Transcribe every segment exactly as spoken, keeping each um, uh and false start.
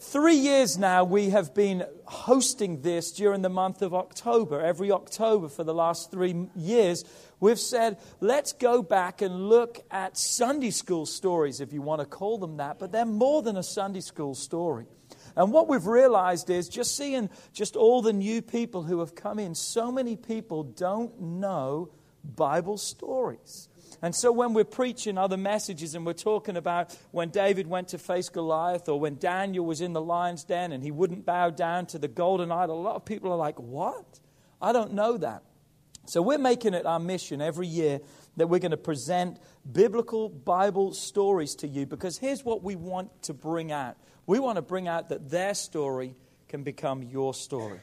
Three years now we have been hosting this during the month of October. Every October for the last three years, we've said, let's go back and look at Sunday school stories, if you want to call them that. But they're more than a Sunday school story. And what we've realized is, just seeing just all the new people who have come in, so many people don't know Bible stories. And so when we're preaching other messages and we're talking about when David went to face Goliath, or when Daniel was in the lion's den and he wouldn't bow down to the golden idol, a lot of people are like, what? I don't know that. So we're making it our mission every year that we're going to present biblical Bible stories to you, because here's what we want to bring out. We want to bring out that their story can become your story.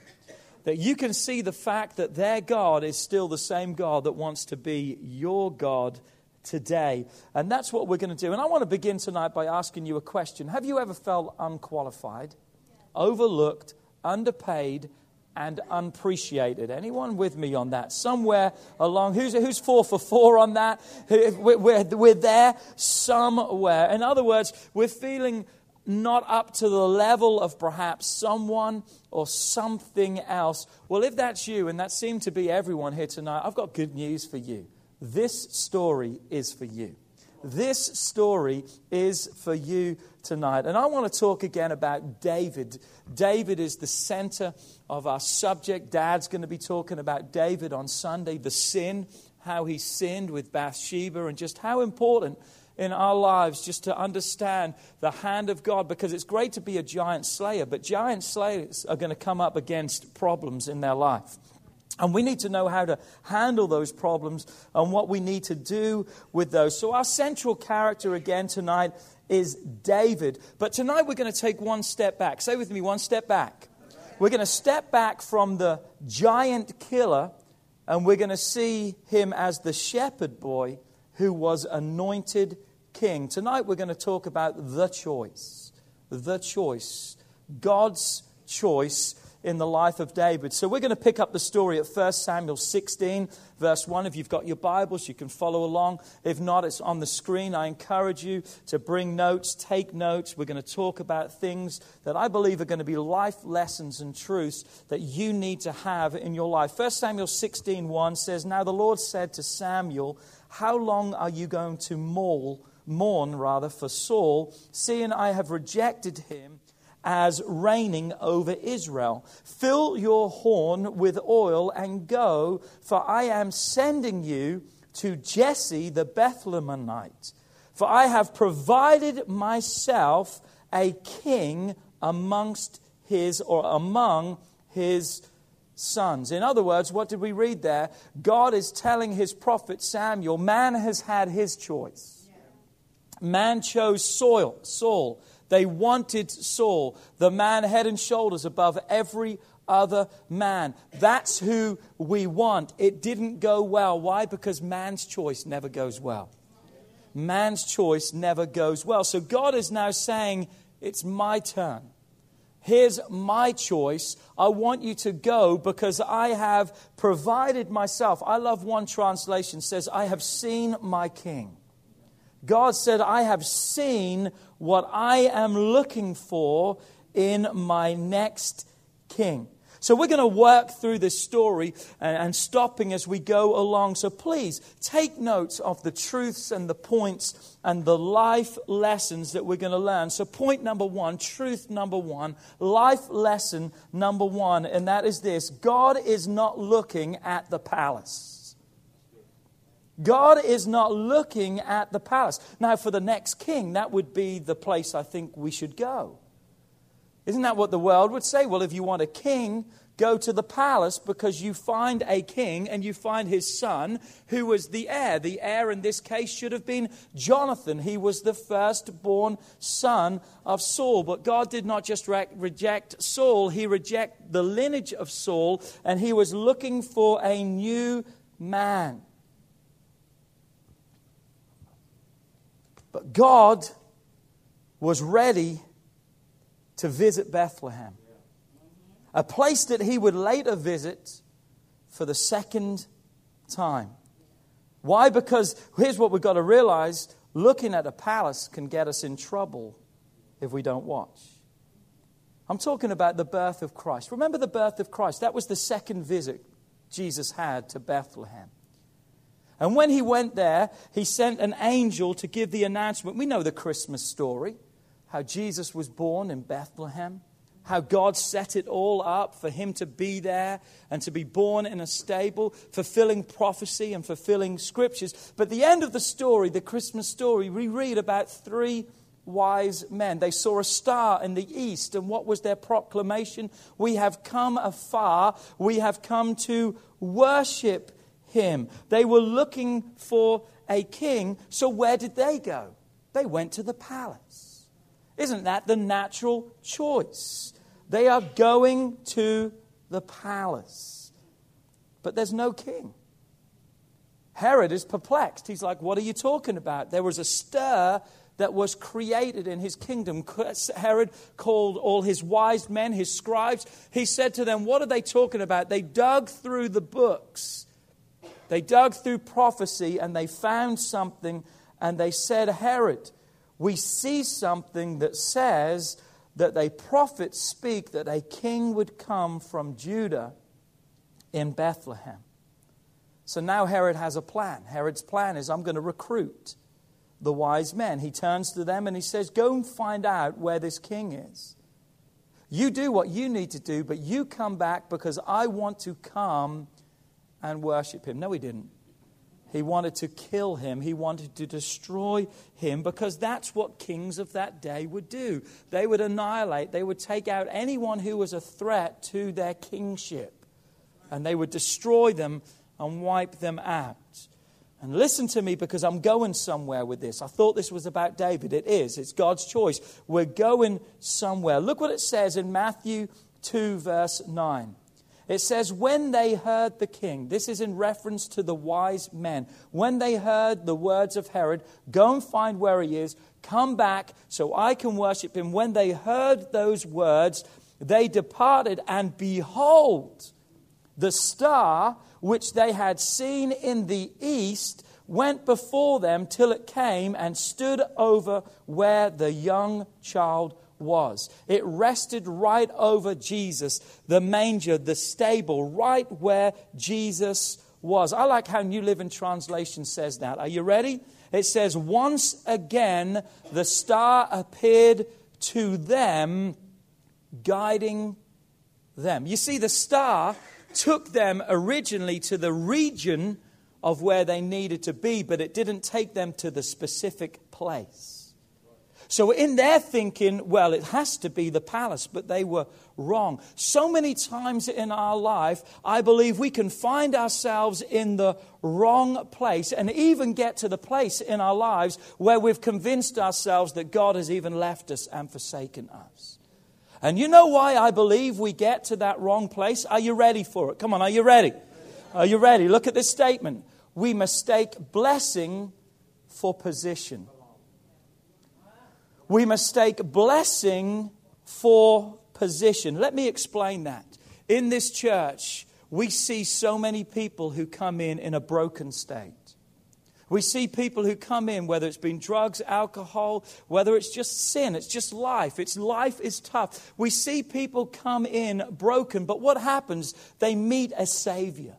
That you can see the fact that their God is still the same God that wants to be your God today. And that's what we're going to do. And I want to begin tonight by asking you a question. Have you ever felt unqualified, overlooked, underpaid, and unappreciated? Anyone with me on that? Somewhere along, who's, who's four for four on that? We're, we're, we're there somewhere. In other words, we're feeling not up to the level of perhaps someone or something else. Well, if that's you, and that seemed to be everyone here tonight, I've got good news for you. This story is for you. This story is for you tonight. And I want to talk again about David. David is the center of our subject. Dad's going to be talking about David on Sunday, the sin, how he sinned with Bathsheba, and just how important in our lives just to understand the hand of God, because it's great to be a giant slayer, but giant slayers are going to come up against problems in their life. And we need to know how to handle those problems and what we need to do with those. So our central character again tonight is David. But tonight we're going to take one step back. Say with me, one step back. We're going to step back from the giant killer, and we're going to see him as the shepherd boy who was anointed king. Tonight we're going to talk about the choice. The choice. God's choice in the life of David. So we're going to pick up the story at First Samuel sixteen, verse one. If you've got your Bibles, you can follow along. If not, it's on the screen. I encourage you to bring notes, take notes. We're going to talk about things that I believe are going to be life lessons and truths that you need to have in your life. First Samuel sixteen, one says, "Now the Lord said to Samuel, how long are you going to maul, mourn rather for Saul, seeing I have rejected him as reigning over Israel? Fill your horn with oil and go, for I am sending you to Jesse the Bethlehemite. For I have provided myself a king amongst his or among his sons." In other words, what did we read there? God is telling his prophet Samuel, man has had his choice. Man chose Saul. Saul. They wanted Saul, the man head and shoulders above every other man. That's who we want. It didn't go well. Why? Because man's choice never goes well. Man's choice never goes well. So God is now saying, it's my turn. Here's my choice. I want you to go because I have provided myself. I love one translation says, I have seen my king. God said, I have seen what I am looking for in my next king. So we're going to work through this story and stopping as we go along. So please take notes of the truths and the points and the life lessons that we're going to learn. So point number one, truth number one, life lesson number one, and that is this: God is not looking at the palace. God is not looking at the palace. Now, for the next king, that would be the place I think we should go. Isn't that what the world would say? Well, if you want a king, go to the palace, because you find a king and you find his son who was the heir. The heir in this case should have been Jonathan. He was the firstborn son of Saul. But God did not just re- reject Saul. He rejected the lineage of Saul, and he was looking for a new man. But God was ready to visit Bethlehem, a place that he would later visit for the second time. Why? Because here's what we've got to realize: looking at a palace can get us in trouble if we don't watch. I'm talking about the birth of Christ. Remember the birth of Christ? That was the second visit Jesus had to Bethlehem. And when he went there, he sent an angel to give the announcement. We know the Christmas story, how Jesus was born in Bethlehem, how God set it all up for him to be there and to be born in a stable, fulfilling prophecy and fulfilling scriptures. But the end of the story, the Christmas story, we read about three wise men. They saw a star in the east, and what was their proclamation? We have come afar, we have come to worship him. They were looking for a king, so where did they go? They went to the palace. Isn't that the natural choice? They are going to the palace. But there's no king. Herod is perplexed. He's like, what are you talking about? There was a stir that was created in his kingdom. Herod called all his wise men, his scribes. He said to them, what are they talking about? They dug through the books. They dug through prophecy and they found something, and they said, Herod, we see something that says that they prophets speak that a king would come from Judah in Bethlehem. So now Herod has a plan. Herod's plan is, I'm going to recruit the wise men. He turns to them and he says, go and find out where this king is. You do what you need to do, but you come back, because I want to come and worship him. No, he didn't. He wanted to kill him. He wanted to destroy him, because that's what kings of that day would do. They would annihilate. They would take out anyone who was a threat to their kingship, and they would destroy them and wipe them out. And listen to me, because I'm going somewhere with this. I thought this was about David. It is. It's God's choice. We're going somewhere. Look what it says in Matthew two, verse nine. It says, when they heard the king, this is in reference to the wise men, when they heard the words of Herod, go and find where he is, come back so I can worship him. When they heard those words, they departed, and behold, the star which they had seen in the east went before them till it came and stood over where the young child was. was. It rested right over Jesus, the manger, the stable, right where Jesus was. I like how New Living Translation says that. Are you ready? It says, once again, the star appeared to them, guiding them. You see, the star took them originally to the region of where they needed to be, but it didn't take them to the specific place. So in their thinking, well, it has to be the palace, but they were wrong. So many times in our life, I believe we can find ourselves in the wrong place, and even get to the place in our lives where we've convinced ourselves that God has even left us and forsaken us. And you know why I believe we get to that wrong place? Are you ready for it? Come on, are you ready? Are you ready? Look at this statement. We mistake blessing for position. We mistake blessing for position. Let me explain that. In this church, we see so many people who come in in a broken state. We see people who come in, whether it's been drugs, alcohol, whether it's just sin, it's just life. It's life is tough. We see people come in broken, but what happens? They meet a Savior.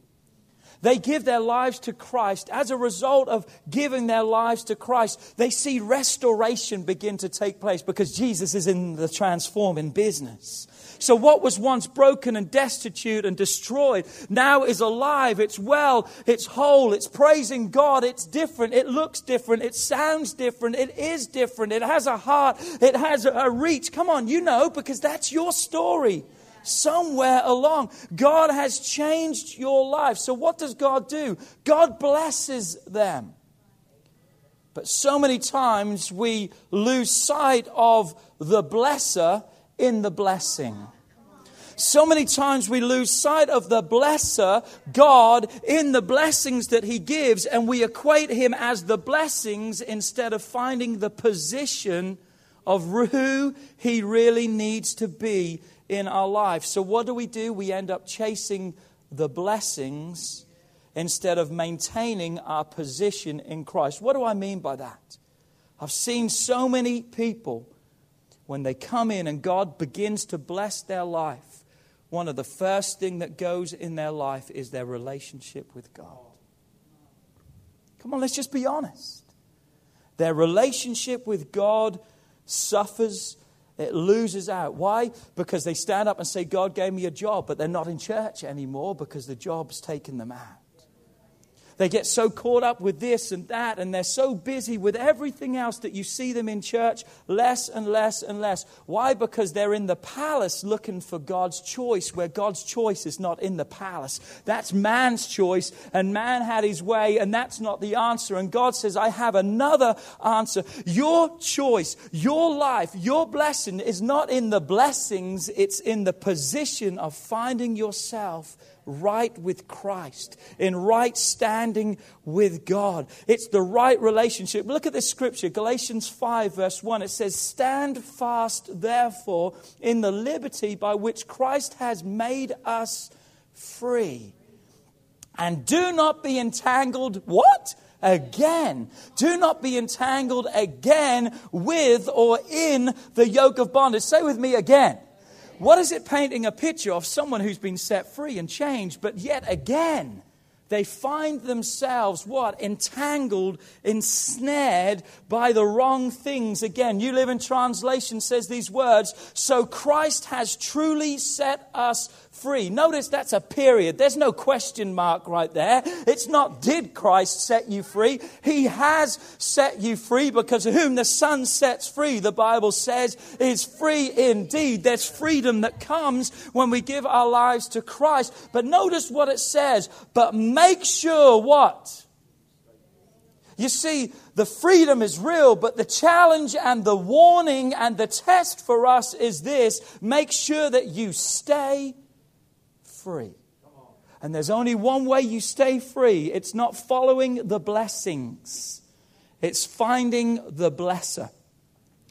They give their lives to Christ. As a result of giving their lives to Christ, they see restoration begin to take place because Jesus is in the transforming business. So what was once broken and destitute and destroyed now is alive. It's well, it's whole, it's praising God, it's different, it looks different, it sounds different, it is different, it has a heart, it has a reach. Come on, you know, because that's your story. Somewhere along, God has changed your life. So what does God do? God blesses them. But so many times we lose sight of the blesser in the blessing. So many times we lose sight of the blesser, God, in the blessings that He gives, and we equate Him as the blessings instead of finding the position of who He really needs to be in our life. So what do we do? We end up chasing the blessings instead of maintaining our position in Christ. What do I mean by that? I've seen so many people, when they come in and God begins to bless their life, one of the first things that goes in their life is their relationship with God. Come on, let's just be honest. Their relationship with God suffers. It loses out. Why? Because they stand up and say, God gave me a job, but they're not in church anymore because the job's taken them out. They get so caught up with this and that, and they're so busy with everything else that you see them in church less and less and less. Why? Because they're in the palace looking for God's choice, where God's choice is not in the palace. That's man's choice, and man had his way, and that's not the answer. And God says, I have another answer. Your choice, your life, your blessing is not in the blessings, it's in the position of finding yourself right with Christ, in right standing with God. It's the right relationship. Look at this scripture, Galatians five, verse one. It says, stand fast, therefore, in the liberty by which Christ has made us free. And do not be entangled, what? Again. Do not be entangled again with or in the yoke of bondage. Say with me, again. What is it painting a picture of? Someone who's been set free and changed, but yet again, they find themselves, what? Entangled, ensnared by the wrong things. Again, New Living Translation says these words, so Christ has truly set us free. Notice that's a period. There's no question mark right there. It's not did Christ set you free. He has set you free because whom the Son sets free, the Bible says, is free indeed. There's freedom that comes when we give our lives to Christ. But notice what it says, but make sure what? You see, the freedom is real, but the challenge and the warning and the test for us is this. Make sure that you stay free. And there's only one way you stay free. It's not following the blessings. It's finding the blesser.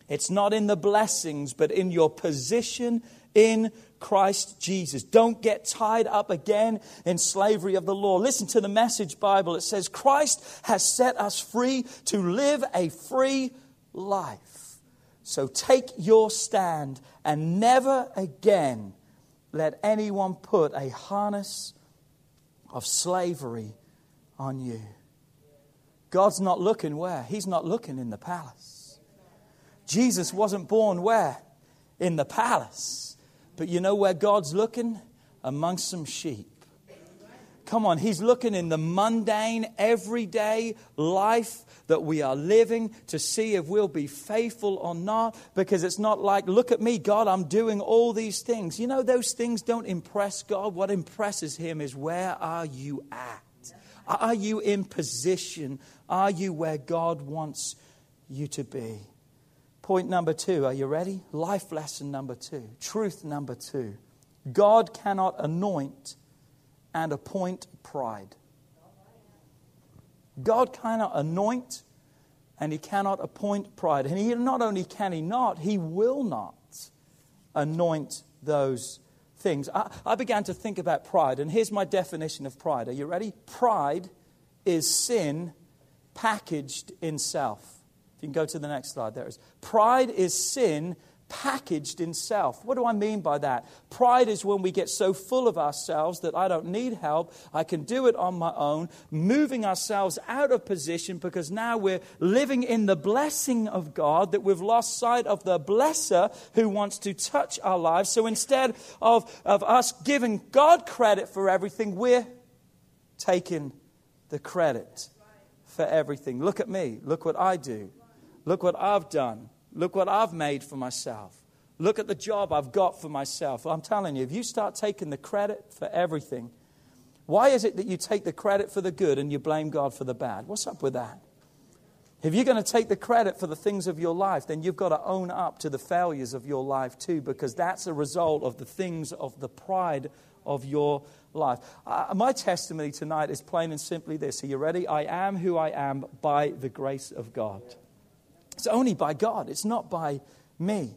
It's not in the blessings, but in your position in Christ Jesus. Don't get tied up again in slavery of the law. Listen to the Message Bible. It says, Christ has set us free to live a free life. So take your stand and never again let anyone put a harness of slavery on you. God's not looking where? He's not looking in the palace. Jesus wasn't born where? In the palace. But you know where God's looking? Amongst some sheep. Come on, He's looking in the mundane, everyday life that we are living to see if we'll be faithful or not. Because it's not like, look at me, God, I'm doing all these things. You know, those things don't impress God. What impresses Him is, where are you at? Are you in position? Are you where God wants you to be? Point number two, are you ready? Life lesson number two, truth number two. God cannot anoint and appoint pride. God cannot anoint and He cannot appoint pride. And He not only can He not, He will not anoint those things. I, I began to think about pride, and here's my definition of pride. Are you ready? Pride is sin packaged in self. If you can go to the next slide, there it is. Pride is sin packaged in self. What do I mean by that? Pride is when we get so full of ourselves that I don't need help. I can do it on my own, moving ourselves out of position because now we're living in the blessing of God that we've lost sight of the blesser who wants to touch our lives. So instead of, of us giving God credit for everything, we're taking the credit for everything. Look at me. Look what I do. Look what I've done. Look what I've made for myself. Look at the job I've got for myself. I'm telling you, if you start taking the credit for everything, why is it that you take the credit for the good and you blame God for the bad? What's up with that? If you're going to take the credit for the things of your life, then you've got to own up to the failures of your life too, because that's a result of the things of the pride of your life. Uh, my testimony tonight is plain and simply this. Are you ready? I am who I am by the grace of God. It's only by God. It's not by me.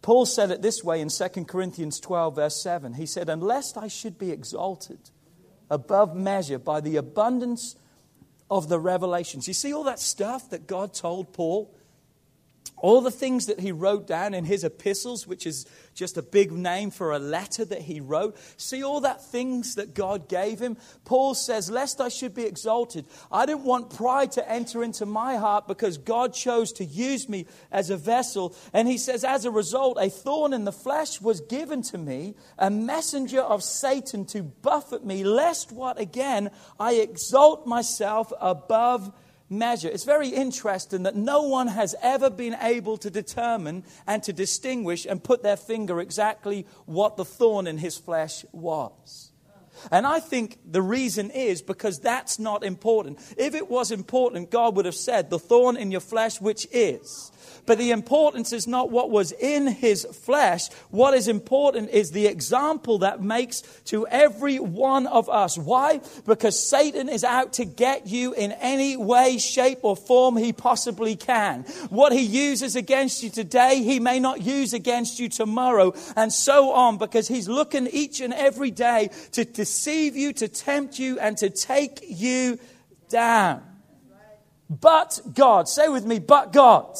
Paul said it this way in Second Corinthians twelve, verse seven. He said, unless I should be exalted above measure by the abundance of the revelations. You see all that stuff that God told Paul? All the things that he wrote down in his epistles, which is just a big name for a letter that he wrote. See all that things that God gave him? Paul says, lest I should be exalted. I didn't want pride to enter into my heart because God chose to use me as a vessel. And he says, as a result, a thorn in the flesh was given to me, a messenger of Satan to buffet me, lest what again I exalt myself above measure. It's very interesting that no one has ever been able to determine and to distinguish and put their finger exactly what the thorn in his flesh was. And I think the reason is because that's not important. If it was important, God would have said, the thorn in your flesh, which is. But the importance is not what was in his flesh. What is important is the example that makes to every one of us. Why? Because Satan is out to get you in any way, shape, or form he possibly can. What he uses against you today, he may not use against you tomorrow, and so on, because he's looking each and every day to deceive you, to tempt you, and to take you down. But God, say with me, but God.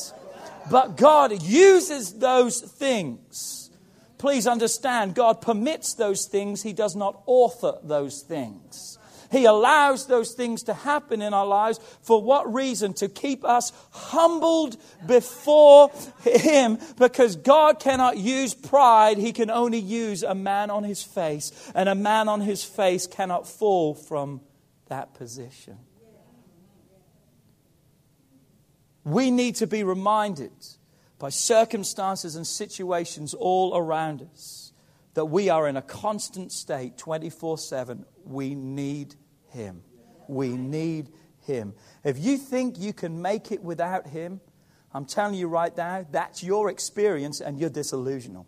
But God uses those things. Please understand, God permits those things. He does not author those things. He allows those things to happen in our lives for what reason? To keep us humbled before Him, because God cannot use pride. He can only use a man on his face, and a man on his face cannot fall from that position. We need to be reminded by circumstances and situations all around us that we are in a constant state twenty-four seven. We need Him. We need Him. If you think you can make it without Him, I'm telling you right now, that's your experience and you're disillusional.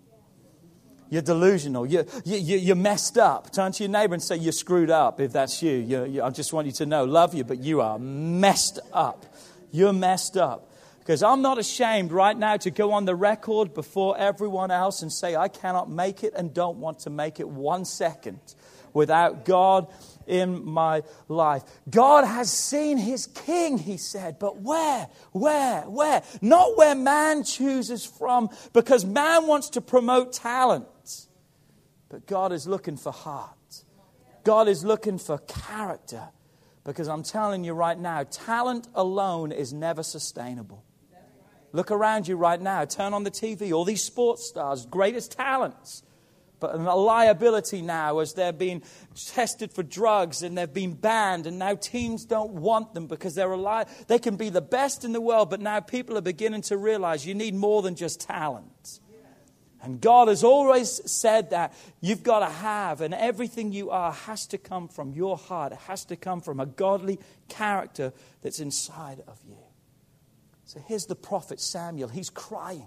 You're delusional. You're, you, you're messed up. Turn to your neighbor and say, you're screwed up if that's you. You're, you. I just want you to know, love you, but you are messed up. You're messed up. Because I'm not ashamed right now to go on the record before everyone else and say, I cannot make it and don't want to make it one second without God in my life. God has seen His King, He said, but where, where, where? Not where man chooses from, because man wants to promote talent. But God is looking for heart. God is looking for character. Because I'm telling you right now, talent alone is never sustainable. Look around you right now. Turn on the T V. All these sports stars, greatest talents. But a liability now as they're being tested for drugs and they've been banned. And now teams don't want them because they're a li- they can be the best in the world. But now people are beginning to realize you need more than just talent. And God has always said that you've got to have, and everything you are has to come from your heart. It has to come from a godly character that's inside of you. So here's the prophet Samuel. He's crying.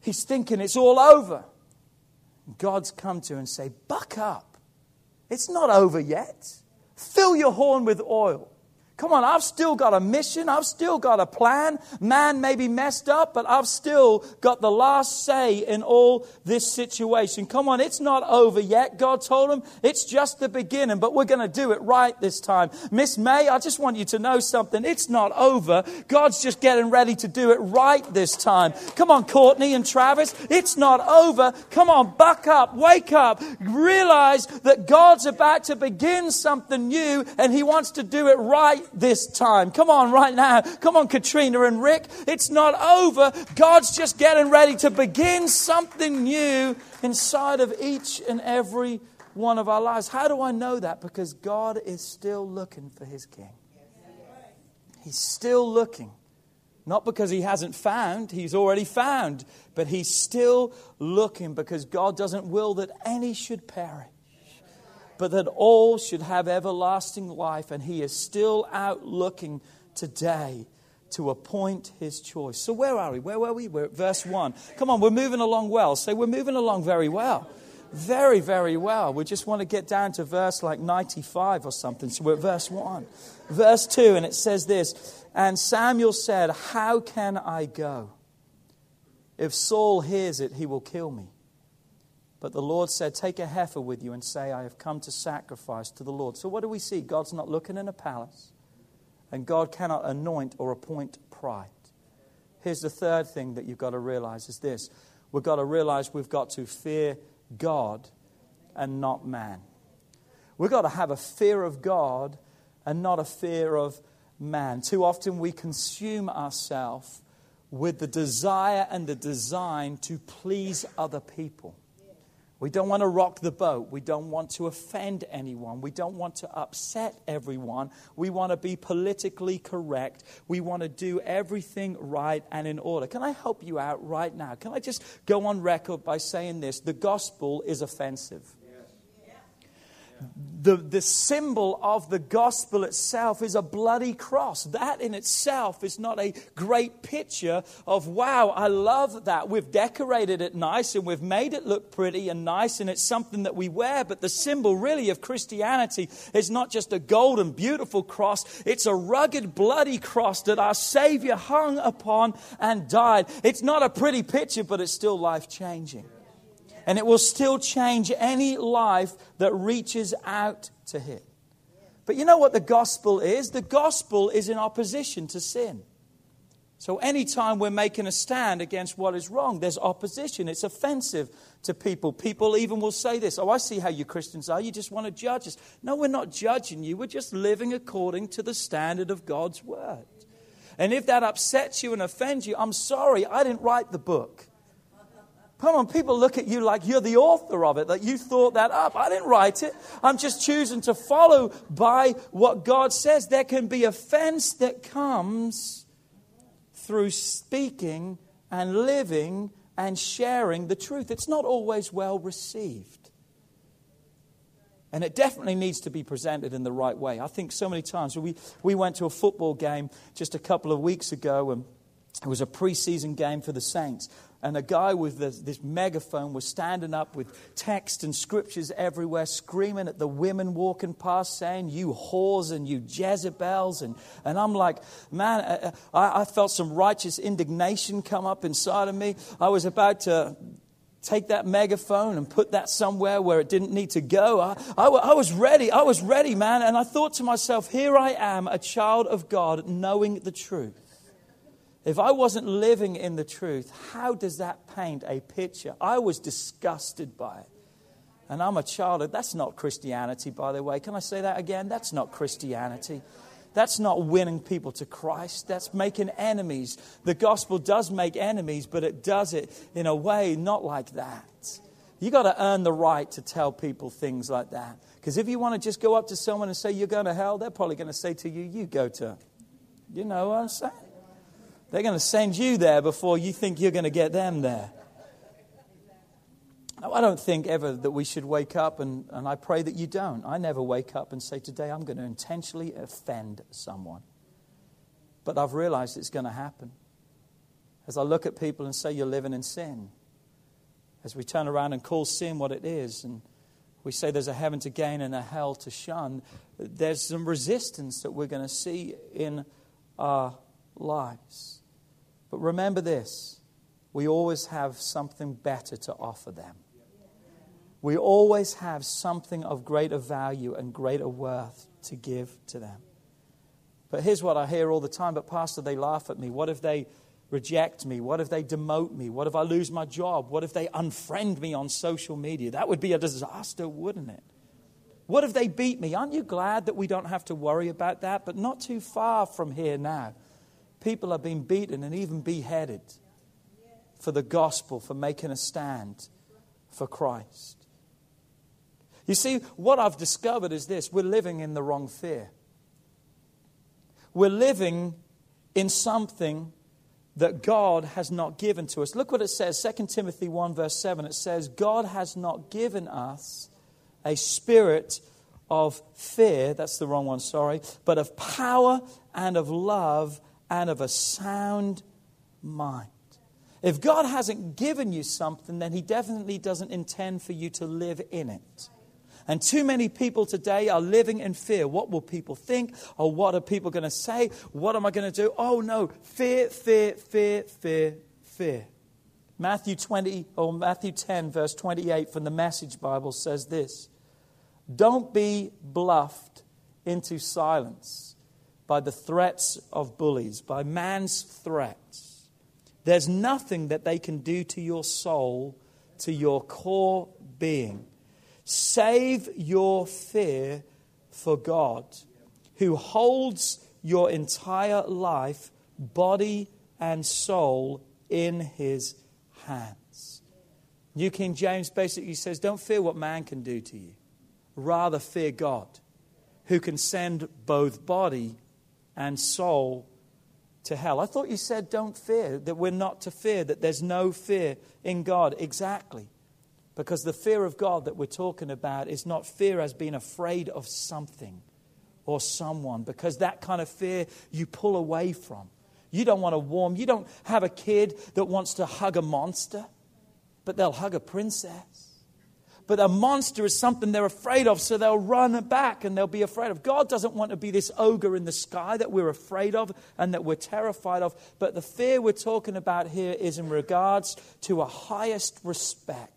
He's thinking it's all over. And God's come to him and say, buck up. It's not over yet. Fill your horn with oil. Come on, I've still got a mission. I've still got a plan. Mine may be messed up, but I've still got the last say in all this situation. Come on, it's not over yet. God told him it's just the beginning, but we're going to do it right this time. Miss May, I just want you to know something. It's not over. God's just getting ready to do it right this time. Come on, Courtney and Travis, it's not over. Come on, buck up, wake up, realize that God's about to begin something new and he wants to do it right this time. Come on, right now. Come on, Katrina and Rick, it's not over. God's just getting ready to begin something new inside of each and every one of our lives. How do I know that? Because God is still looking for his king. He's still looking. Not because he hasn't found, he's already found, but he's still looking because God doesn't will that any should perish, but that all should have everlasting life. And he is still out looking today to appoint his choice. So where are we? Where were we? We're at verse one. Come on, we're moving along well. Say, we're moving along very well. Very, very well. We just want to get down to verse like ninety-five or something. So we're at verse one. Verse two, and it says this, "And Samuel said, how can I go? If Saul hears it, he will kill me. But the Lord said, take a heifer with you and say, I have come to sacrifice to the Lord." So what do we see? God's not looking in a palace, and God cannot anoint or appoint pride. Here's the third thing that you've got to realize is this. We've got to realize we've got to fear God and not man. We've got to have a fear of God and not a fear of man. Too often we consume ourselves with the desire and the design to please other people. We don't want to rock the boat. We don't want to offend anyone. We don't want to upset everyone. We want to be politically correct. We want to do everything right and in order. Can I help you out right now? Can I just go on record by saying this? The gospel is offensive. The, the symbol of the gospel itself is a bloody cross. That in itself is not a great picture of, wow, I love that. We've decorated it nice and we've made it look pretty and nice and it's something that we wear. But the symbol really of Christianity is not just a golden, beautiful cross. It's a rugged, bloody cross that our Savior hung upon and died. It's not a pretty picture, but it's still life-changing. And it will still change any life that reaches out to him. But you know what the gospel is? The gospel is in opposition to sin. So anytime we're making a stand against what is wrong, there's opposition. It's offensive to people. People even will say this, "Oh, I see how you Christians are. You just want to judge us." No, we're not judging you. We're just living according to the standard of God's word. And if that upsets you and offends you, I'm sorry, I didn't write the book. Come on, people look at you like you're the author of it, that you thought that up. I didn't write it. I'm just choosing to follow by what God says. There can be offense that comes through speaking and living and sharing the truth. It's not always well received. And it definitely needs to be presented in the right way. I think so many times we, we went to a football game just a couple of weeks ago, and it was a preseason game for the Saints. And a guy with this, this megaphone was standing up with text and scriptures everywhere, screaming at the women walking past, saying, "You whores and you Jezebels." And, and I'm like, man, I, I felt some righteous indignation come up inside of me. I was about to take that megaphone and put that somewhere where it didn't need to go. I, I, I was ready. I was ready, man. And I thought to myself, here I am, a child of God, knowing the truth. If I wasn't living in the truth, how does that paint a picture? I was disgusted by it. And I'm a child of, that's not Christianity, by the way. Can I say that again? That's not Christianity. That's not winning people to Christ. That's making enemies. The gospel does make enemies, but it does it in a way not like that. You got to earn the right to tell people things like that. Because if you want to just go up to someone and say, "You're going to hell," they're probably going to say to you, "You go to," you know what I'm saying? They're going to send you there before you think you're going to get them there. Now, I don't think ever that we should wake up, and, and I pray that you don't. I never wake up and say, "Today I'm going to intentionally offend someone." But I've realized it's going to happen. As I look at people and say, "You're living in sin." As we turn around and call sin what it is, and we say there's a heaven to gain and a hell to shun, there's some resistance that we're going to see in our lives. But remember this, we always have something better to offer them. We always have something of greater value and greater worth to give to them. But here's what I hear all the time, but Pastor, they laugh at me. What if they reject me? What if they demote me? What if I lose my job? What if they unfriend me on social media? That would be a disaster, wouldn't it? What if they beat me? Aren't you glad that we don't have to worry about that? But not too far from here now, people are being beaten and even beheaded for the gospel, for making a stand for Christ. You see, what I've discovered is this: we're living in the wrong fear. We're living in something that God has not given to us. Look what it says, Second Timothy one, verse seven. It says, God has not given us a spirit of fear, that's the wrong one, sorry, but of power and of love and of a sound mind. If God hasn't given you something, then He definitely doesn't intend for you to live in it. And too many people today are living in fear. What will people think? Or what are people going to say? What am I going to do? Oh no, fear, fear, fear, fear, fear. Matthew twenty or Matthew ten, verse twenty-eight from the Message Bible says this: don't be bluffed into silence by the threats of bullies, by man's threats. There's nothing that they can do to your soul, to your core being. Save your fear for God, who holds your entire life, body and soul, in His hands. New King James basically says, don't fear what man can do to you. Rather fear God, who can send both body and soul to hell. I thought you said don't fear, that we're not to fear, that there's no fear in God. Exactly. Because the fear of God that we're talking about is not fear as being afraid of something or someone. Because that kind of fear you pull away from. You don't want to warm. You don't have a kid that wants to hug a monster. But they'll hug a princess. But a monster is something they're afraid of. So they'll run back and they'll be afraid of. God doesn't want to be this ogre in the sky that we're afraid of and that we're terrified of. But the fear we're talking about here is in regards to a highest respect.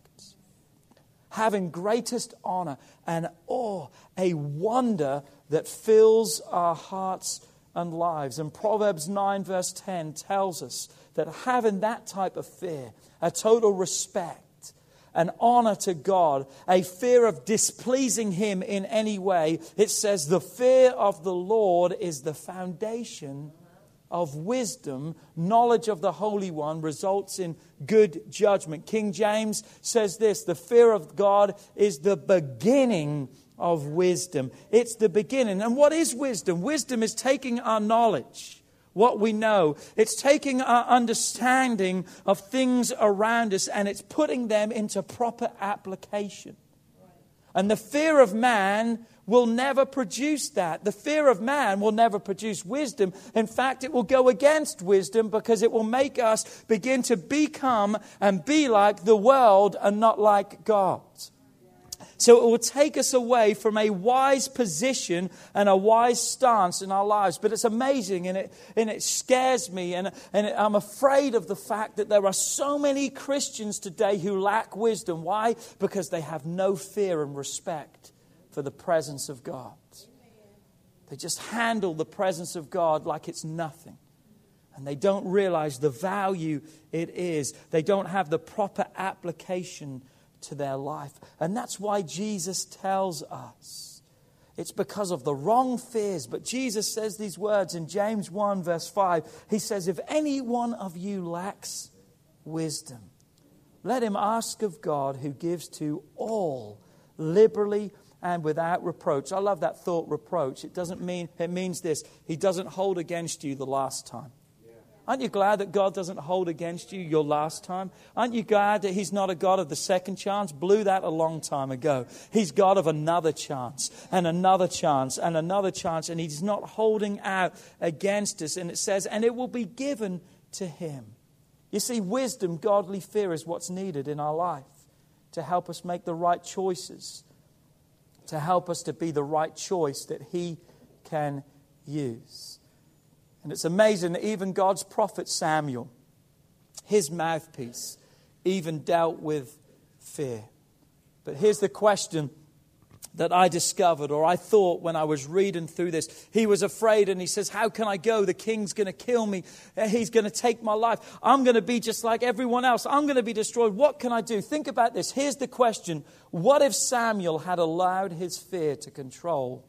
Having greatest honor and awe, a wonder that fills our hearts and lives. And Proverbs nine verse ten tells us that having that type of fear, a total respect, an honor to God, a fear of displeasing Him in any way, it says the fear of the Lord is the foundation of wisdom. Knowledge of the Holy One results in good judgment. King James says this: the fear of God is the beginning of wisdom. It's the beginning. And what is wisdom? Wisdom is taking our knowledge, what we know. It's taking our understanding of things around us and it's putting them into proper application. And the fear of man will never produce that. The fear of man will never produce wisdom. In fact, it will go against wisdom because it will make us begin to become and be like the world and not like God. So it will take us away from a wise position and a wise stance in our lives. But it's amazing and it and it scares me. And, and it, I'm afraid of the fact that there are so many Christians today who lack wisdom. Why? Because they have no fear and respect for the presence of God. They just handle the presence of God like it's nothing. And they don't realize the value it is. They don't have the proper application to their life. And that's why Jesus tells us. It's because of the wrong fears. But Jesus says these words in James one verse five. He says, if any one of you lacks wisdom, let him ask of God, who gives to all liberally and without reproach. I love that thought, reproach. It doesn't mean, it means this: He doesn't hold against you the last time. Aren't you glad that God doesn't hold against you your last time? Aren't you glad that He's not a God of the second chance? Blew that a long time ago. He's God of another chance and another chance and another chance. And He's not holding out against us. And it says, and it will be given to him. You see, wisdom, godly fear is what's needed in our life to help us make the right choices to help us to be the right choice that He can use. And it's amazing that even God's prophet Samuel, his mouthpiece, even dealt with fear. But here's the question that I discovered, or I thought when I was reading through this. He was afraid and he says, how can I go? The king's going to kill me. He's going to take my life. I'm going to be just like everyone else. I'm going to be destroyed. What can I do? Think about this. Here's the question. What if Samuel had allowed his fear to control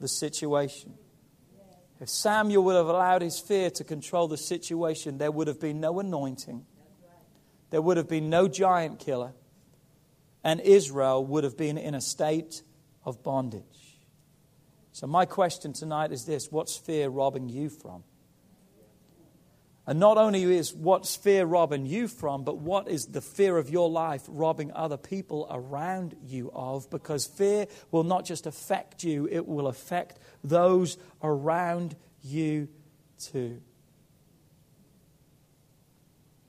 the situation? If Samuel would have allowed his fear to control the situation, there would have been no anointing. There would have been no giant killer. And Israel would have been in a state of bondage. So my question tonight is this. What's fear robbing you from? And not only is what's fear robbing you from, but what is the fear of your life robbing other people around you of? Because fear will not just affect you, it will affect those around you too.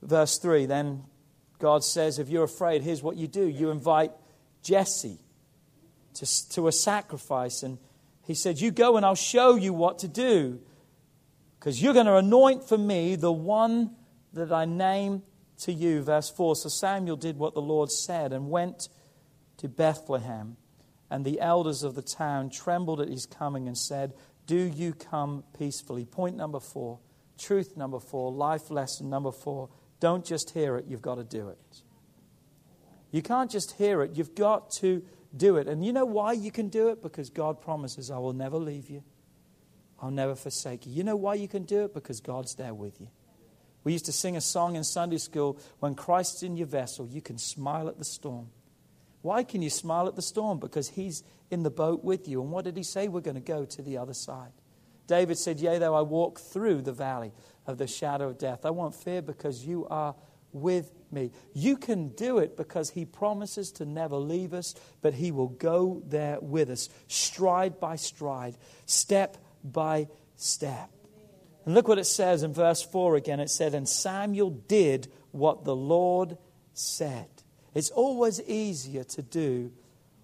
Verse three, then God says, if you're afraid, here's what you do. You invite Jesse to, to a sacrifice. And he said, you go and I'll show you what to do. Because you're going to anoint for me the one that I name to you. Verse four, so Samuel did what the Lord said and went to Bethlehem. And the elders of the town trembled at his coming and said, do you come peacefully? Point number four, truth number four, life lesson number four. Don't just hear it, you've got to do it. You can't just hear it, you've got to do it. And you know why you can do it? Because God promises, I will never leave you. I'll never forsake you. You know why you can do it? Because God's there with you. We used to sing a song in Sunday school, when Christ's in your vessel, you can smile at the storm. Why can you smile at the storm? Because He's in the boat with you. And what did He say? We're going to go to the other side. David said, yea, though I walk through the valley of the shadow of death, I won't fear because you are with me. You can do it because He promises to never leave us, but He will go there with us, stride by stride, step by step. And look what it says in verse four again. It said, and Samuel did what the Lord said. It's always easier to do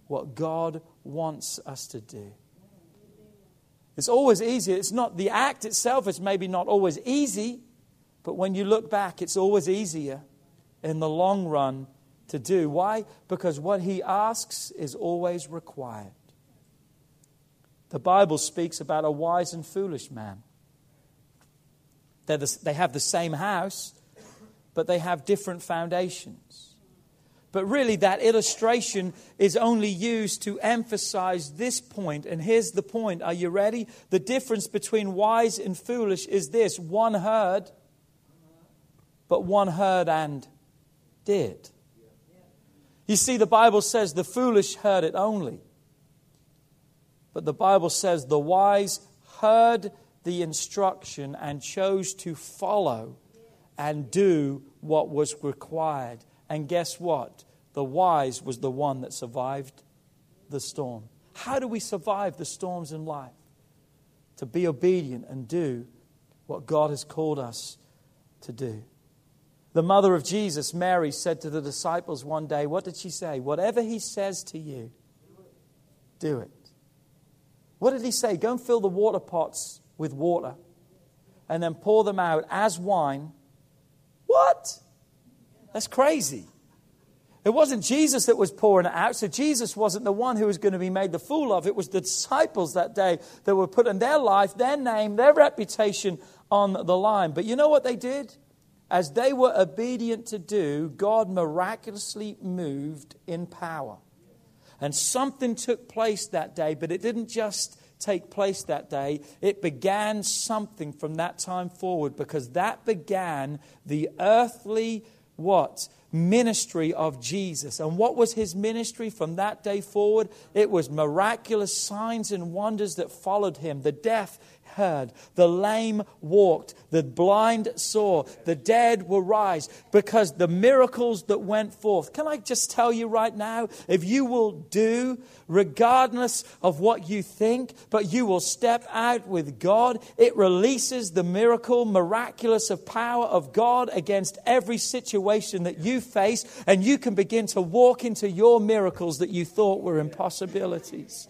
what God wants us to do. It's always easier. It's not the act itself. It's maybe not always easy. But when you look back, it's always easier in the long run to do. Why? Because what He asks is always required. The Bible speaks about a wise and foolish man. The, they have the same house, but they have different foundations. But really, that illustration is only used to emphasize this point. And here's the point. Are you ready? The difference between wise and foolish is this. One heard, but one heard and did. You see, the Bible says the foolish heard it only. But the Bible says the wise heard the instruction and chose to follow and do what was required. And guess what? The wise was the one that survived the storm. How do we survive the storms in life? To be obedient and do what God has called us to do. The mother of Jesus, Mary, said to the disciples one day, what did she say? Whatever He says to you, do it. What did He say? Go and fill the water pots with water and then pour them out as wine. What? That's crazy. It wasn't Jesus that was pouring it out. So Jesus wasn't the one who was going to be made the fool of. It was the disciples that day that were putting their life, their name, their reputation on the line. But you know what they did? As they were obedient to do, God miraculously moved in power. And something took place that day, but it didn't just take place that day. It began something from that time forward, because that began the earthly what? Ministry of Jesus. And what was His ministry from that day forward? It was miraculous signs and wonders that followed Him. The deaf heard, the lame walked, the blind saw, the dead will rise, because the miracles that went forth. Can I just tell you right now, if you will do, regardless of what you think, but you will step out with God, it releases the miracle, miraculous of power of God against every situation that you face, and you can begin to walk into your miracles that you thought were impossibilities.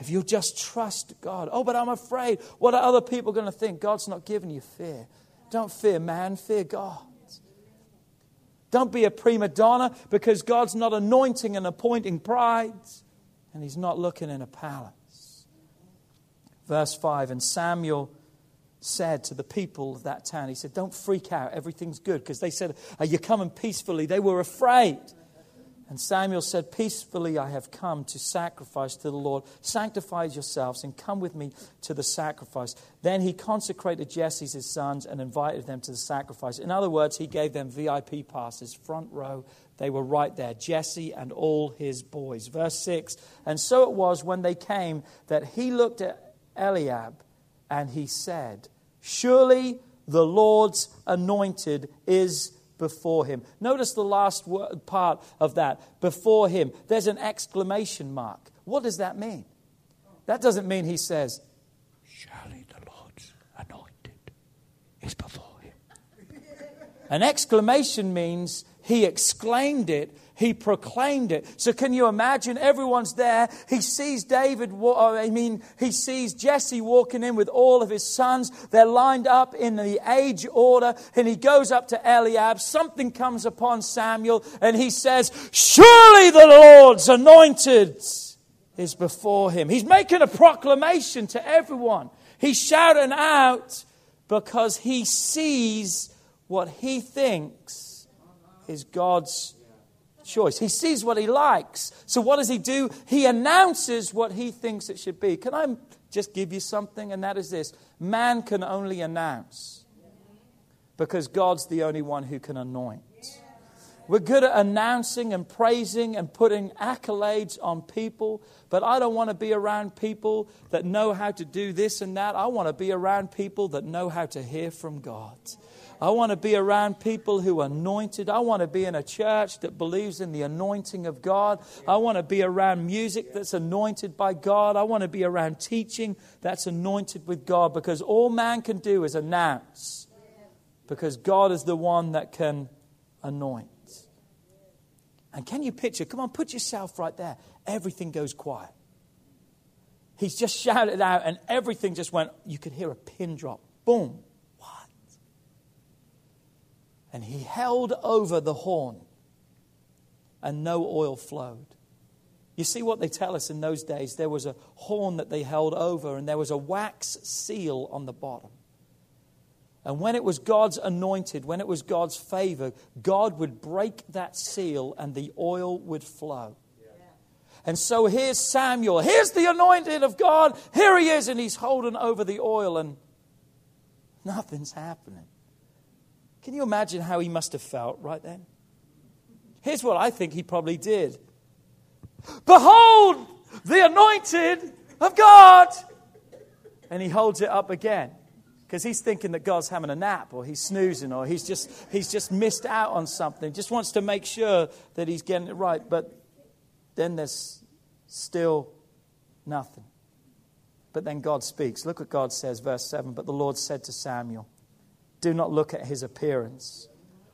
If you'll just trust God. Oh, but I'm afraid. What are other people going to think? God's not giving you fear. Don't fear man, fear God. Don't be a prima donna, because God's not anointing and appointing pride, and He's not looking in a palace. Verse five, and Samuel said to the people of that town, he said, don't freak out, everything's good. Because they said, are you coming peacefully? They were afraid. And Samuel said, peacefully I have come to sacrifice to the Lord. Sanctify yourselves and come with me to the sacrifice. Then he consecrated Jesse, his sons, and invited them to the sacrifice. In other words, he gave them V I P passes, front row. They were right there, Jesse and all his boys. Verse six, and so it was when they came that he looked at Eliab and he said, surely the Lord's anointed is before him. Notice the last word, part of that. Before him. There's an exclamation mark. What does that mean? That doesn't mean he says, surely the Lord's anointed is before him. An exclamation means he exclaimed it. He proclaimed it. So can you imagine? Everyone's there. He sees David, I mean, he sees Jesse walking in with all of his sons. They're lined up in the age order. And he goes up to Eliab. Something comes upon Samuel. And he says, surely the Lord's anointed is before him. He's making a proclamation to everyone. He's shouting out because he sees what he thinks is God's choice. He sees what he likes. So what does he do? He announces what he thinks it should be. Can I just give you something? And that is this. Man can only announce, because God's the only one who can anoint. We're good at announcing and praising and putting accolades on people, but I don't want to be around people that know how to do this and that. I want to be around people that know how to hear from God. I want to be around people who are anointed. I want to be in a church that believes in the anointing of God. I want to be around music that's anointed by God. I want to be around teaching that's anointed with God, because all man can do is announce, because God is the one that can anoint. And can you picture? Come on, put yourself right there. Everything goes quiet. He's just shouted out and everything just went. You could hear a pin drop. Boom. And he held over the horn, and no oil flowed. You see what they tell us in those days? There was a horn that they held over, and there was a wax seal on the bottom. And when it was God's anointed, when it was God's favor, God would break that seal and the oil would flow. And so here's Samuel. Here's the anointed of God. Here he is, and he's holding over the oil, and nothing's happening. Can you imagine how he must have felt right then? Here's what I think he probably did. Behold, the anointed of God. And he holds it up again, because he's thinking that God's having a nap, or he's snoozing, or he's just he's just missed out on something. Just wants to make sure that he's getting it right. But then there's still nothing. But then God speaks. Look what God says, verse seven. But the Lord said to Samuel, do not look at his appearance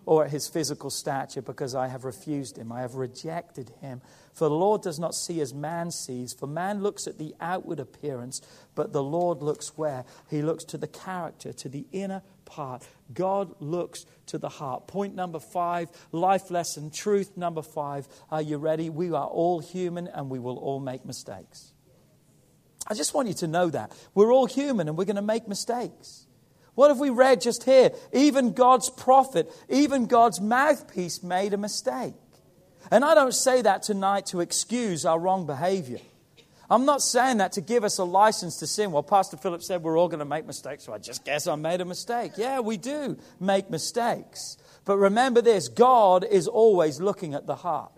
or at his physical stature, because I have refused him. I have rejected him. For the Lord does not see as man sees. For man looks at the outward appearance, but the Lord looks where? He looks to the character, to the inner part. God looks to the heart. Point number five, life lesson, truth number five. Are you ready? We are all human and we will all make mistakes. I just want you to know that. We're all human and we're going to make mistakes. What have we read just here? Even God's prophet, even God's mouthpiece made a mistake. And I don't say that tonight to excuse our wrong behavior. I'm not saying that to give us a license to sin. Well, Pastor Philip said we're all going to make mistakes, so I just guess I made a mistake. Yeah, we do make mistakes. But remember this, God is always looking at the heart.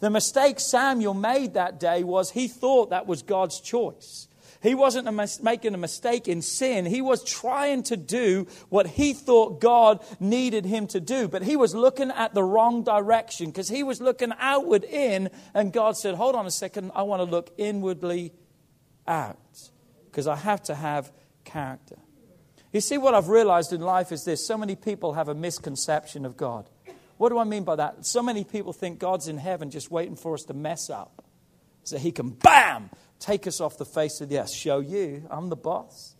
The mistake Samuel made that day was he thought that was God's choice. He wasn't a mis- making a mistake in sin. He was trying to do what he thought God needed him to do. But he was looking at the wrong direction, because he was looking outward in. And God said, hold on a second. I want to look inwardly out, because I have to have character. You see, what I've realized in life is this. So many people have a misconception of God. What do I mean by that? So many people think God's in heaven just waiting for us to mess up, so he can, bam, take us off the face of the earth. Show you, I'm the boss.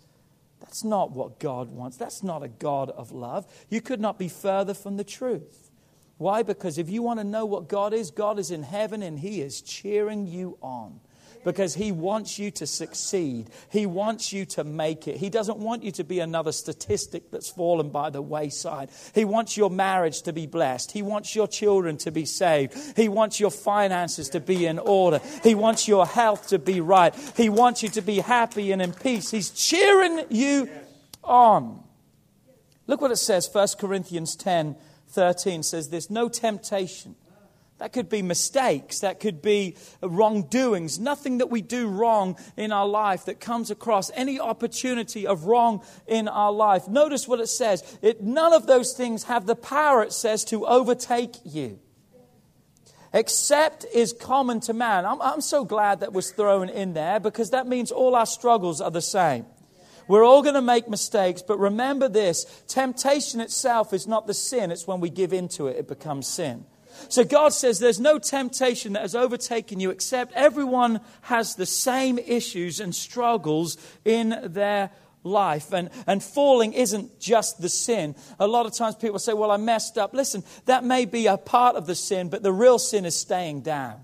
That's not what God wants. That's not a God of love. You could not be further from the truth. Why? Because if you want to know what God is, God is in heaven and he is cheering you on. Because he wants you to succeed. He wants you to make it. He doesn't want you to be another statistic that's fallen by the wayside. He wants your marriage to be blessed. He wants your children to be saved. He wants your finances to be in order. He wants your health to be right. He wants you to be happy and in peace. He's cheering you on. Look what it says. First Corinthians ten thirteen says there's no temptation. That could be mistakes. That could be wrongdoings. Nothing that we do wrong in our life that comes across any opportunity of wrong in our life. Notice what it says. It, none of those things have the power, it says, to overtake you. Except is common to man. I'm, I'm so glad that was thrown in there, because that means all our struggles are the same. We're all going to make mistakes, but remember this. Temptation itself is not the sin. It's when we give into it, it becomes sin. So God says there's no temptation that has overtaken you, except everyone has the same issues and struggles in their life. And, and falling isn't just the sin. A lot of times people say, well, I messed up. Listen, that may be a part of the sin, but the real sin is staying down.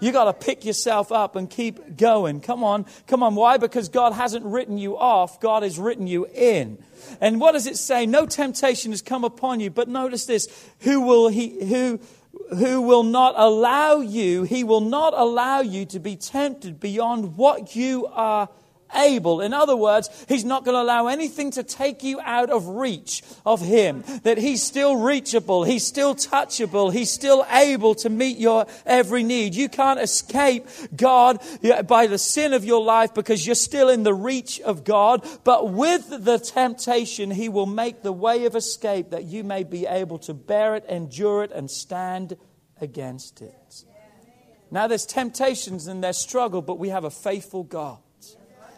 You got to pick yourself up and keep going. Come on. Come on. Why? Because God hasn't written you off. God has written you in. And what does it say? No temptation has come upon you. But notice this. Who will he, who, who will not allow you? He will not allow you to be tempted beyond what you are able. In other words, he's not going to allow anything to take you out of reach of him. That he's still reachable. He's still touchable. He's still able to meet your every need. You can't escape God by the sin of your life, because you're still in the reach of God. But with the temptation, he will make the way of escape that you may be able to bear it, endure it, and stand against it. Now there's temptations and there's struggle, but we have a faithful God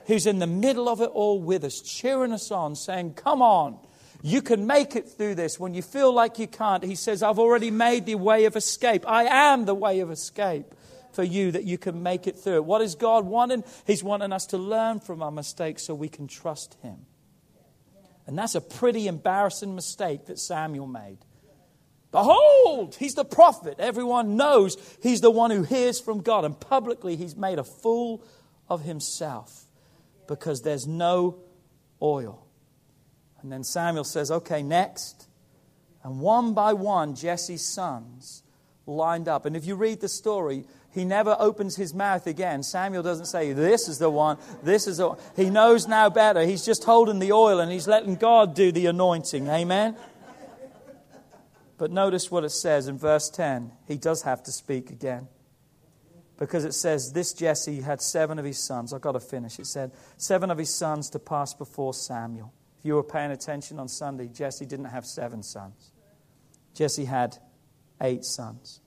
who's in the middle of it all with us, cheering us on, saying, come on, you can make it through this. When you feel like you can't, he says, I've already made the way of escape. I am the way of escape for you, that you can make it through. What is God wanting? He's wanting us to learn from our mistakes so we can trust him. And that's a pretty embarrassing mistake that Samuel made. Behold, he's the prophet. Everyone knows he's the one who hears from God. And publicly, he's made a fool of himself, because there's no oil. And then Samuel says, okay, next. And one by one, Jesse's sons lined up. And if you read the story, he never opens his mouth again. Samuel doesn't say, this is the one, this is the one. He knows now better. He's just holding the oil and he's letting God do the anointing. Amen? But notice what it says in verse ten. He does have to speak again. Because it says, this Jesse had seven of his sons. I've got to finish. It said, seven of his sons to pass before Samuel. If you were paying attention on Sunday, Jesse didn't have seven sons. Jesse had eight sons.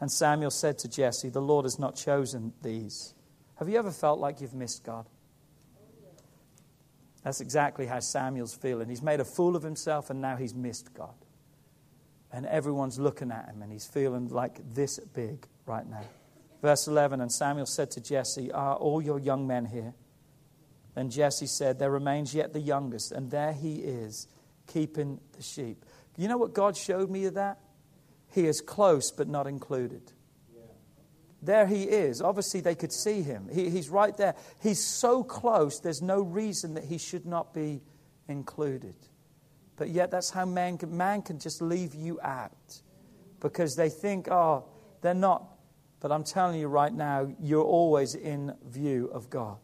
And Samuel said to Jesse, the Lord has not chosen these. Have you ever felt like you've missed God? That's exactly how Samuel's feeling. He's made a fool of himself and now he's missed God. And everyone's looking at him and he's feeling like this big right now. Verse eleven, and Samuel said to Jesse, are all your young men here? Then Jesse said, there remains yet the youngest, and there he is, keeping the sheep. You know what God showed me of that? He is close, but not included. Yeah. There he is. Obviously, they could see him. He, he's right there. He's so close, there's no reason that he should not be included. But yet, that's how man can, man can just leave you out. Because they think, oh, they're not. But I'm telling you right now, you're always in view of God.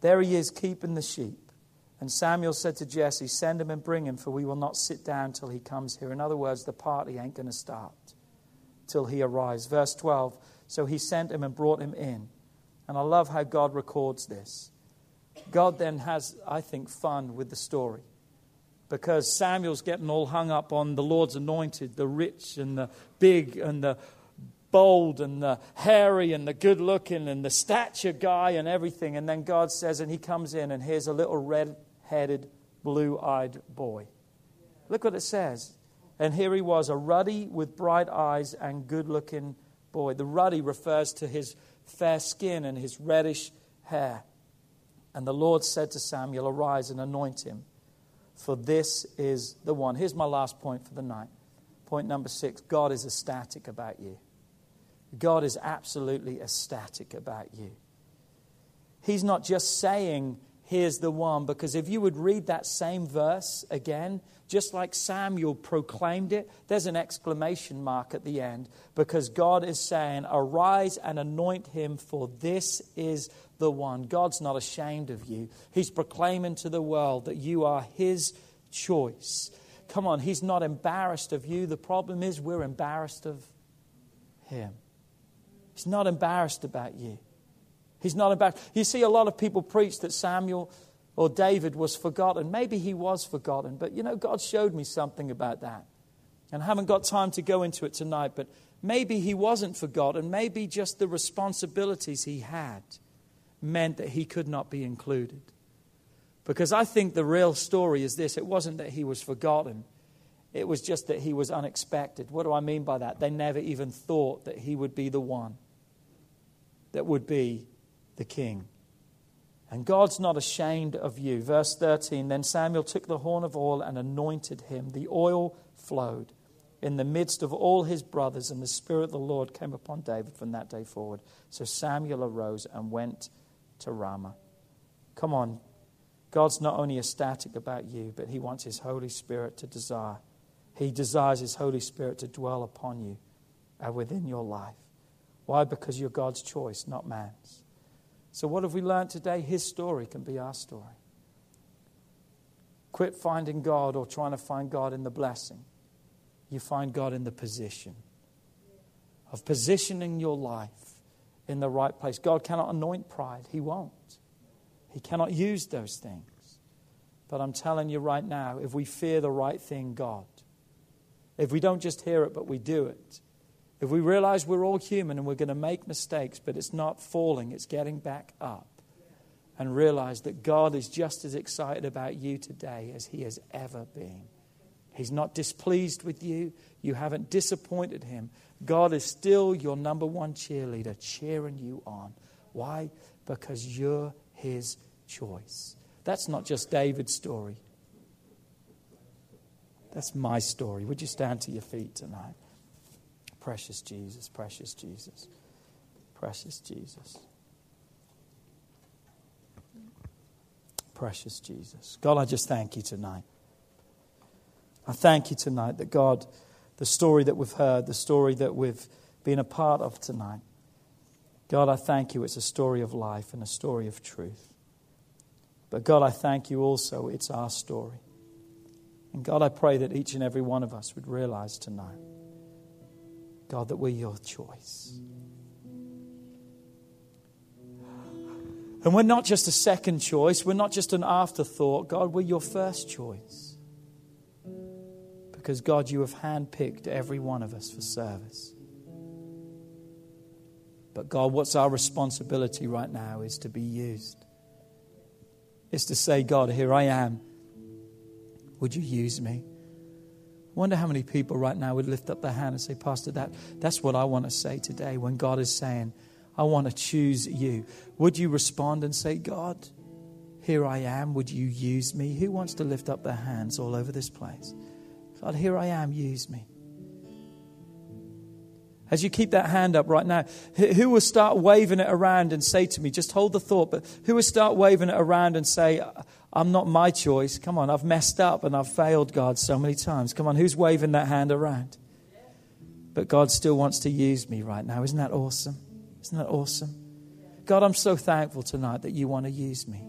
There he is, keeping the sheep. And Samuel said to Jesse, send him and bring him, for we will not sit down till he comes here. In other words, the party ain't going to start till he arrives. Verse twelve, so he sent him and brought him in. And I love how God records this. God then has, I think, fun with the story. Because Samuel's getting all hung up on the Lord's anointed, the rich and the big and the bold and the hairy and the good looking and the stature guy and everything. And then God says, and he comes in and here's a little red headed, blue eyed boy. Look what it says. And here he was, a ruddy with bright eyes and good-looking boy. The ruddy refers to his fair skin and his reddish hair. And the Lord said to Samuel, arise and anoint him, for this is the one. Here's my last point for the night. Point number six, God is ecstatic about you. God is absolutely ecstatic about you. He's not just saying, here's the one, because if you would read that same verse again, just like Samuel proclaimed it, there's an exclamation mark at the end, because God is saying, arise and anoint him, for this is the one. God's not ashamed of you. He's proclaiming to the world that you are his choice. Come on, he's not embarrassed of you. The problem is we're embarrassed of him. He's not embarrassed about you. He's not embarrassed. You see, a lot of people preach that Samuel or David was forgotten. Maybe he was forgotten, but you know, God showed me something about that. And I haven't got time to go into it tonight, but maybe he wasn't forgotten. Maybe just the responsibilities he had meant that he could not be included. Because I think the real story is this. It wasn't that he was forgotten. It was just that he was unexpected. What do I mean by that? They never even thought that he would be the one that would be the king. And God's not ashamed of you. Verse thirteen, then Samuel took the horn of oil and anointed him. The oil flowed in the midst of all his brothers, and the Spirit of the Lord came upon David from that day forward. So Samuel arose and went to Ramah. Come on. God's not only ecstatic about you, but he wants his Holy Spirit to desire. He desires his Holy Spirit to dwell upon you and within your life. Why? Because you're God's choice, not man's. So what have we learned today? His story can be our story. Quit finding God or trying to find God in the blessing. You find God in the position of positioning your life in the right place. God cannot anoint pride. He won't. He cannot use those things. But I'm telling you right now, if we fear the right thing, God, if we don't just hear it, but we do it, if we realize we're all human and we're going to make mistakes, but it's not falling, it's getting back up, and realize that God is just as excited about you today as he has ever been. He's not displeased with you. You haven't disappointed him. God is still your number one cheerleader, cheering you on. Why? Because you're his choice. That's not just David's story. That's my story. Would you stand to your feet tonight? Precious Jesus, precious Jesus, precious Jesus. Precious Jesus. God, I just thank you tonight. I thank you tonight that God, the story that we've heard, the story that we've been a part of tonight, God, I thank you, it's a story of life and a story of truth. But God, I thank you also, it's our story. And God, I pray that each and every one of us would realize tonight, God, that we're your choice. And we're not just a second choice, we're not just an afterthought. God, we're your first choice. Because God, you have handpicked every one of us for service. But God, what's our responsibility right now is to be used. It's to say, God, here I am. Would you use me? I wonder how many people right now would lift up their hand and say, Pastor, that, that's what I want to say today when God is saying, I want to choose you. Would you respond and say, God, here I am. Would you use me? Who wants to lift up their hands all over this place? God, here I am. Use me. As you keep that hand up right now, who will start waving it around and say to me, just hold the thought, but who will start waving it around and say, I'm not my choice. Come on, I've messed up and I've failed God so many times. Come on, who's waving that hand around? But God still wants to use me right now. Isn't that awesome? Isn't that awesome? God, I'm so thankful tonight that you want to use me.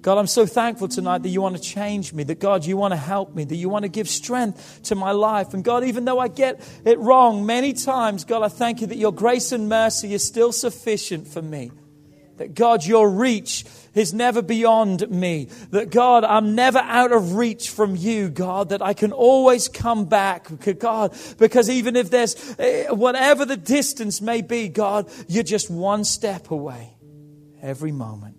God, I'm so thankful tonight that you want to change me, that God, you want to help me, that you want to give strength to my life. And God, even though I get it wrong many times, God, I thank you that your grace and mercy is still sufficient for me. That God, your reach is never beyond me. That God, I'm never out of reach from you, God, that I can always come back, God, because even if there's whatever the distance may be, God, you're just one step away every moment.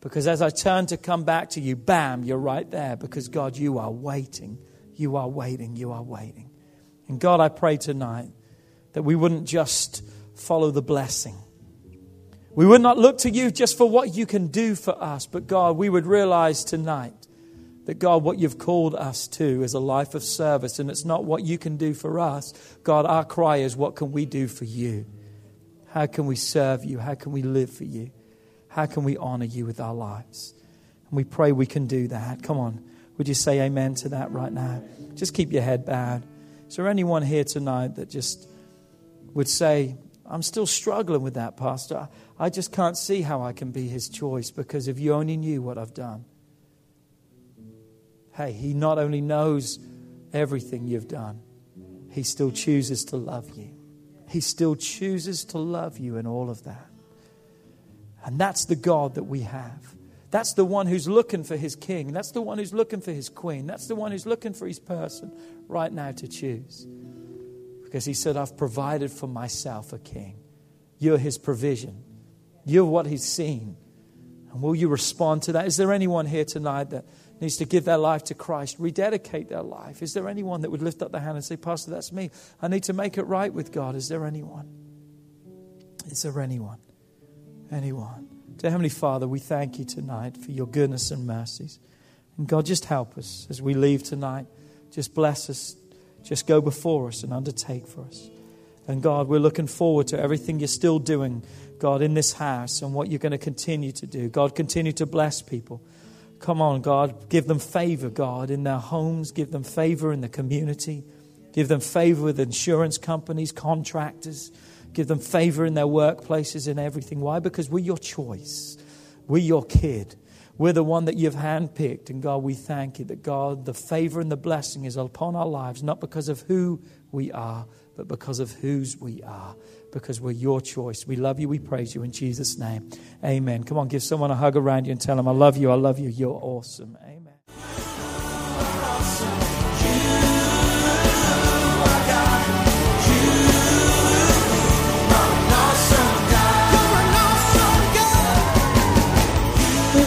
Because as I turn to come back to you, bam, you're right there. Because God, you are waiting. you are waiting, you are waiting. And God, I pray tonight that we wouldn't just follow the blessing. We would not look to you just for what you can do for us, but God, we would realize tonight that God, what you've called us to is a life of service, and it's not what you can do for us. God, our cry is, what can we do for you? How can we serve you? How can we live for you? How can we honor you with our lives? And we pray we can do that. Come on, would you say amen to that right now? Just keep your head bowed. Is there anyone here tonight that just would say, I'm still struggling with that, Pastor. I just can't see how I can be his choice, because if you only knew what I've done. Hey, he not only knows everything you've done, he still chooses to love you. He still chooses to love you in all of that. And that's the God that we have. That's the one who's looking for his king. That's the one who's looking for his queen. That's the one who's looking for his person right now to choose. Because he said, I've provided for myself a king. You're his provision. You're what he's seen. And will you respond to that? Is there anyone here tonight that needs to give their life to Christ, rededicate their life? Is there anyone that would lift up their hand and say, Pastor, that's me. I need to make it right with God. Is there anyone? Is there anyone? Anyone? Dear Heavenly Father, we thank you tonight for your goodness and mercies. And God, just help us as we leave tonight. Just bless us. Just go before us and undertake for us. And God, we're looking forward to everything you're still doing, God, in this house and what you're going to continue to do. God, continue to bless people. Come on, God, give them favor, God, in their homes. Give them favor in the community. Give them favor with insurance companies, contractors. Give them favor in their workplaces and everything. Why? Because we're your choice. We're your kid. We're the one that you've handpicked. And God, we thank you that, God, the favor and the blessing is upon our lives, not because of who we are, but because of whose we are, because we're your choice. We love you. We praise you in Jesus' name. Amen. Come on, give someone a hug around you and tell them, I love you. I love you. You're awesome. Amen. We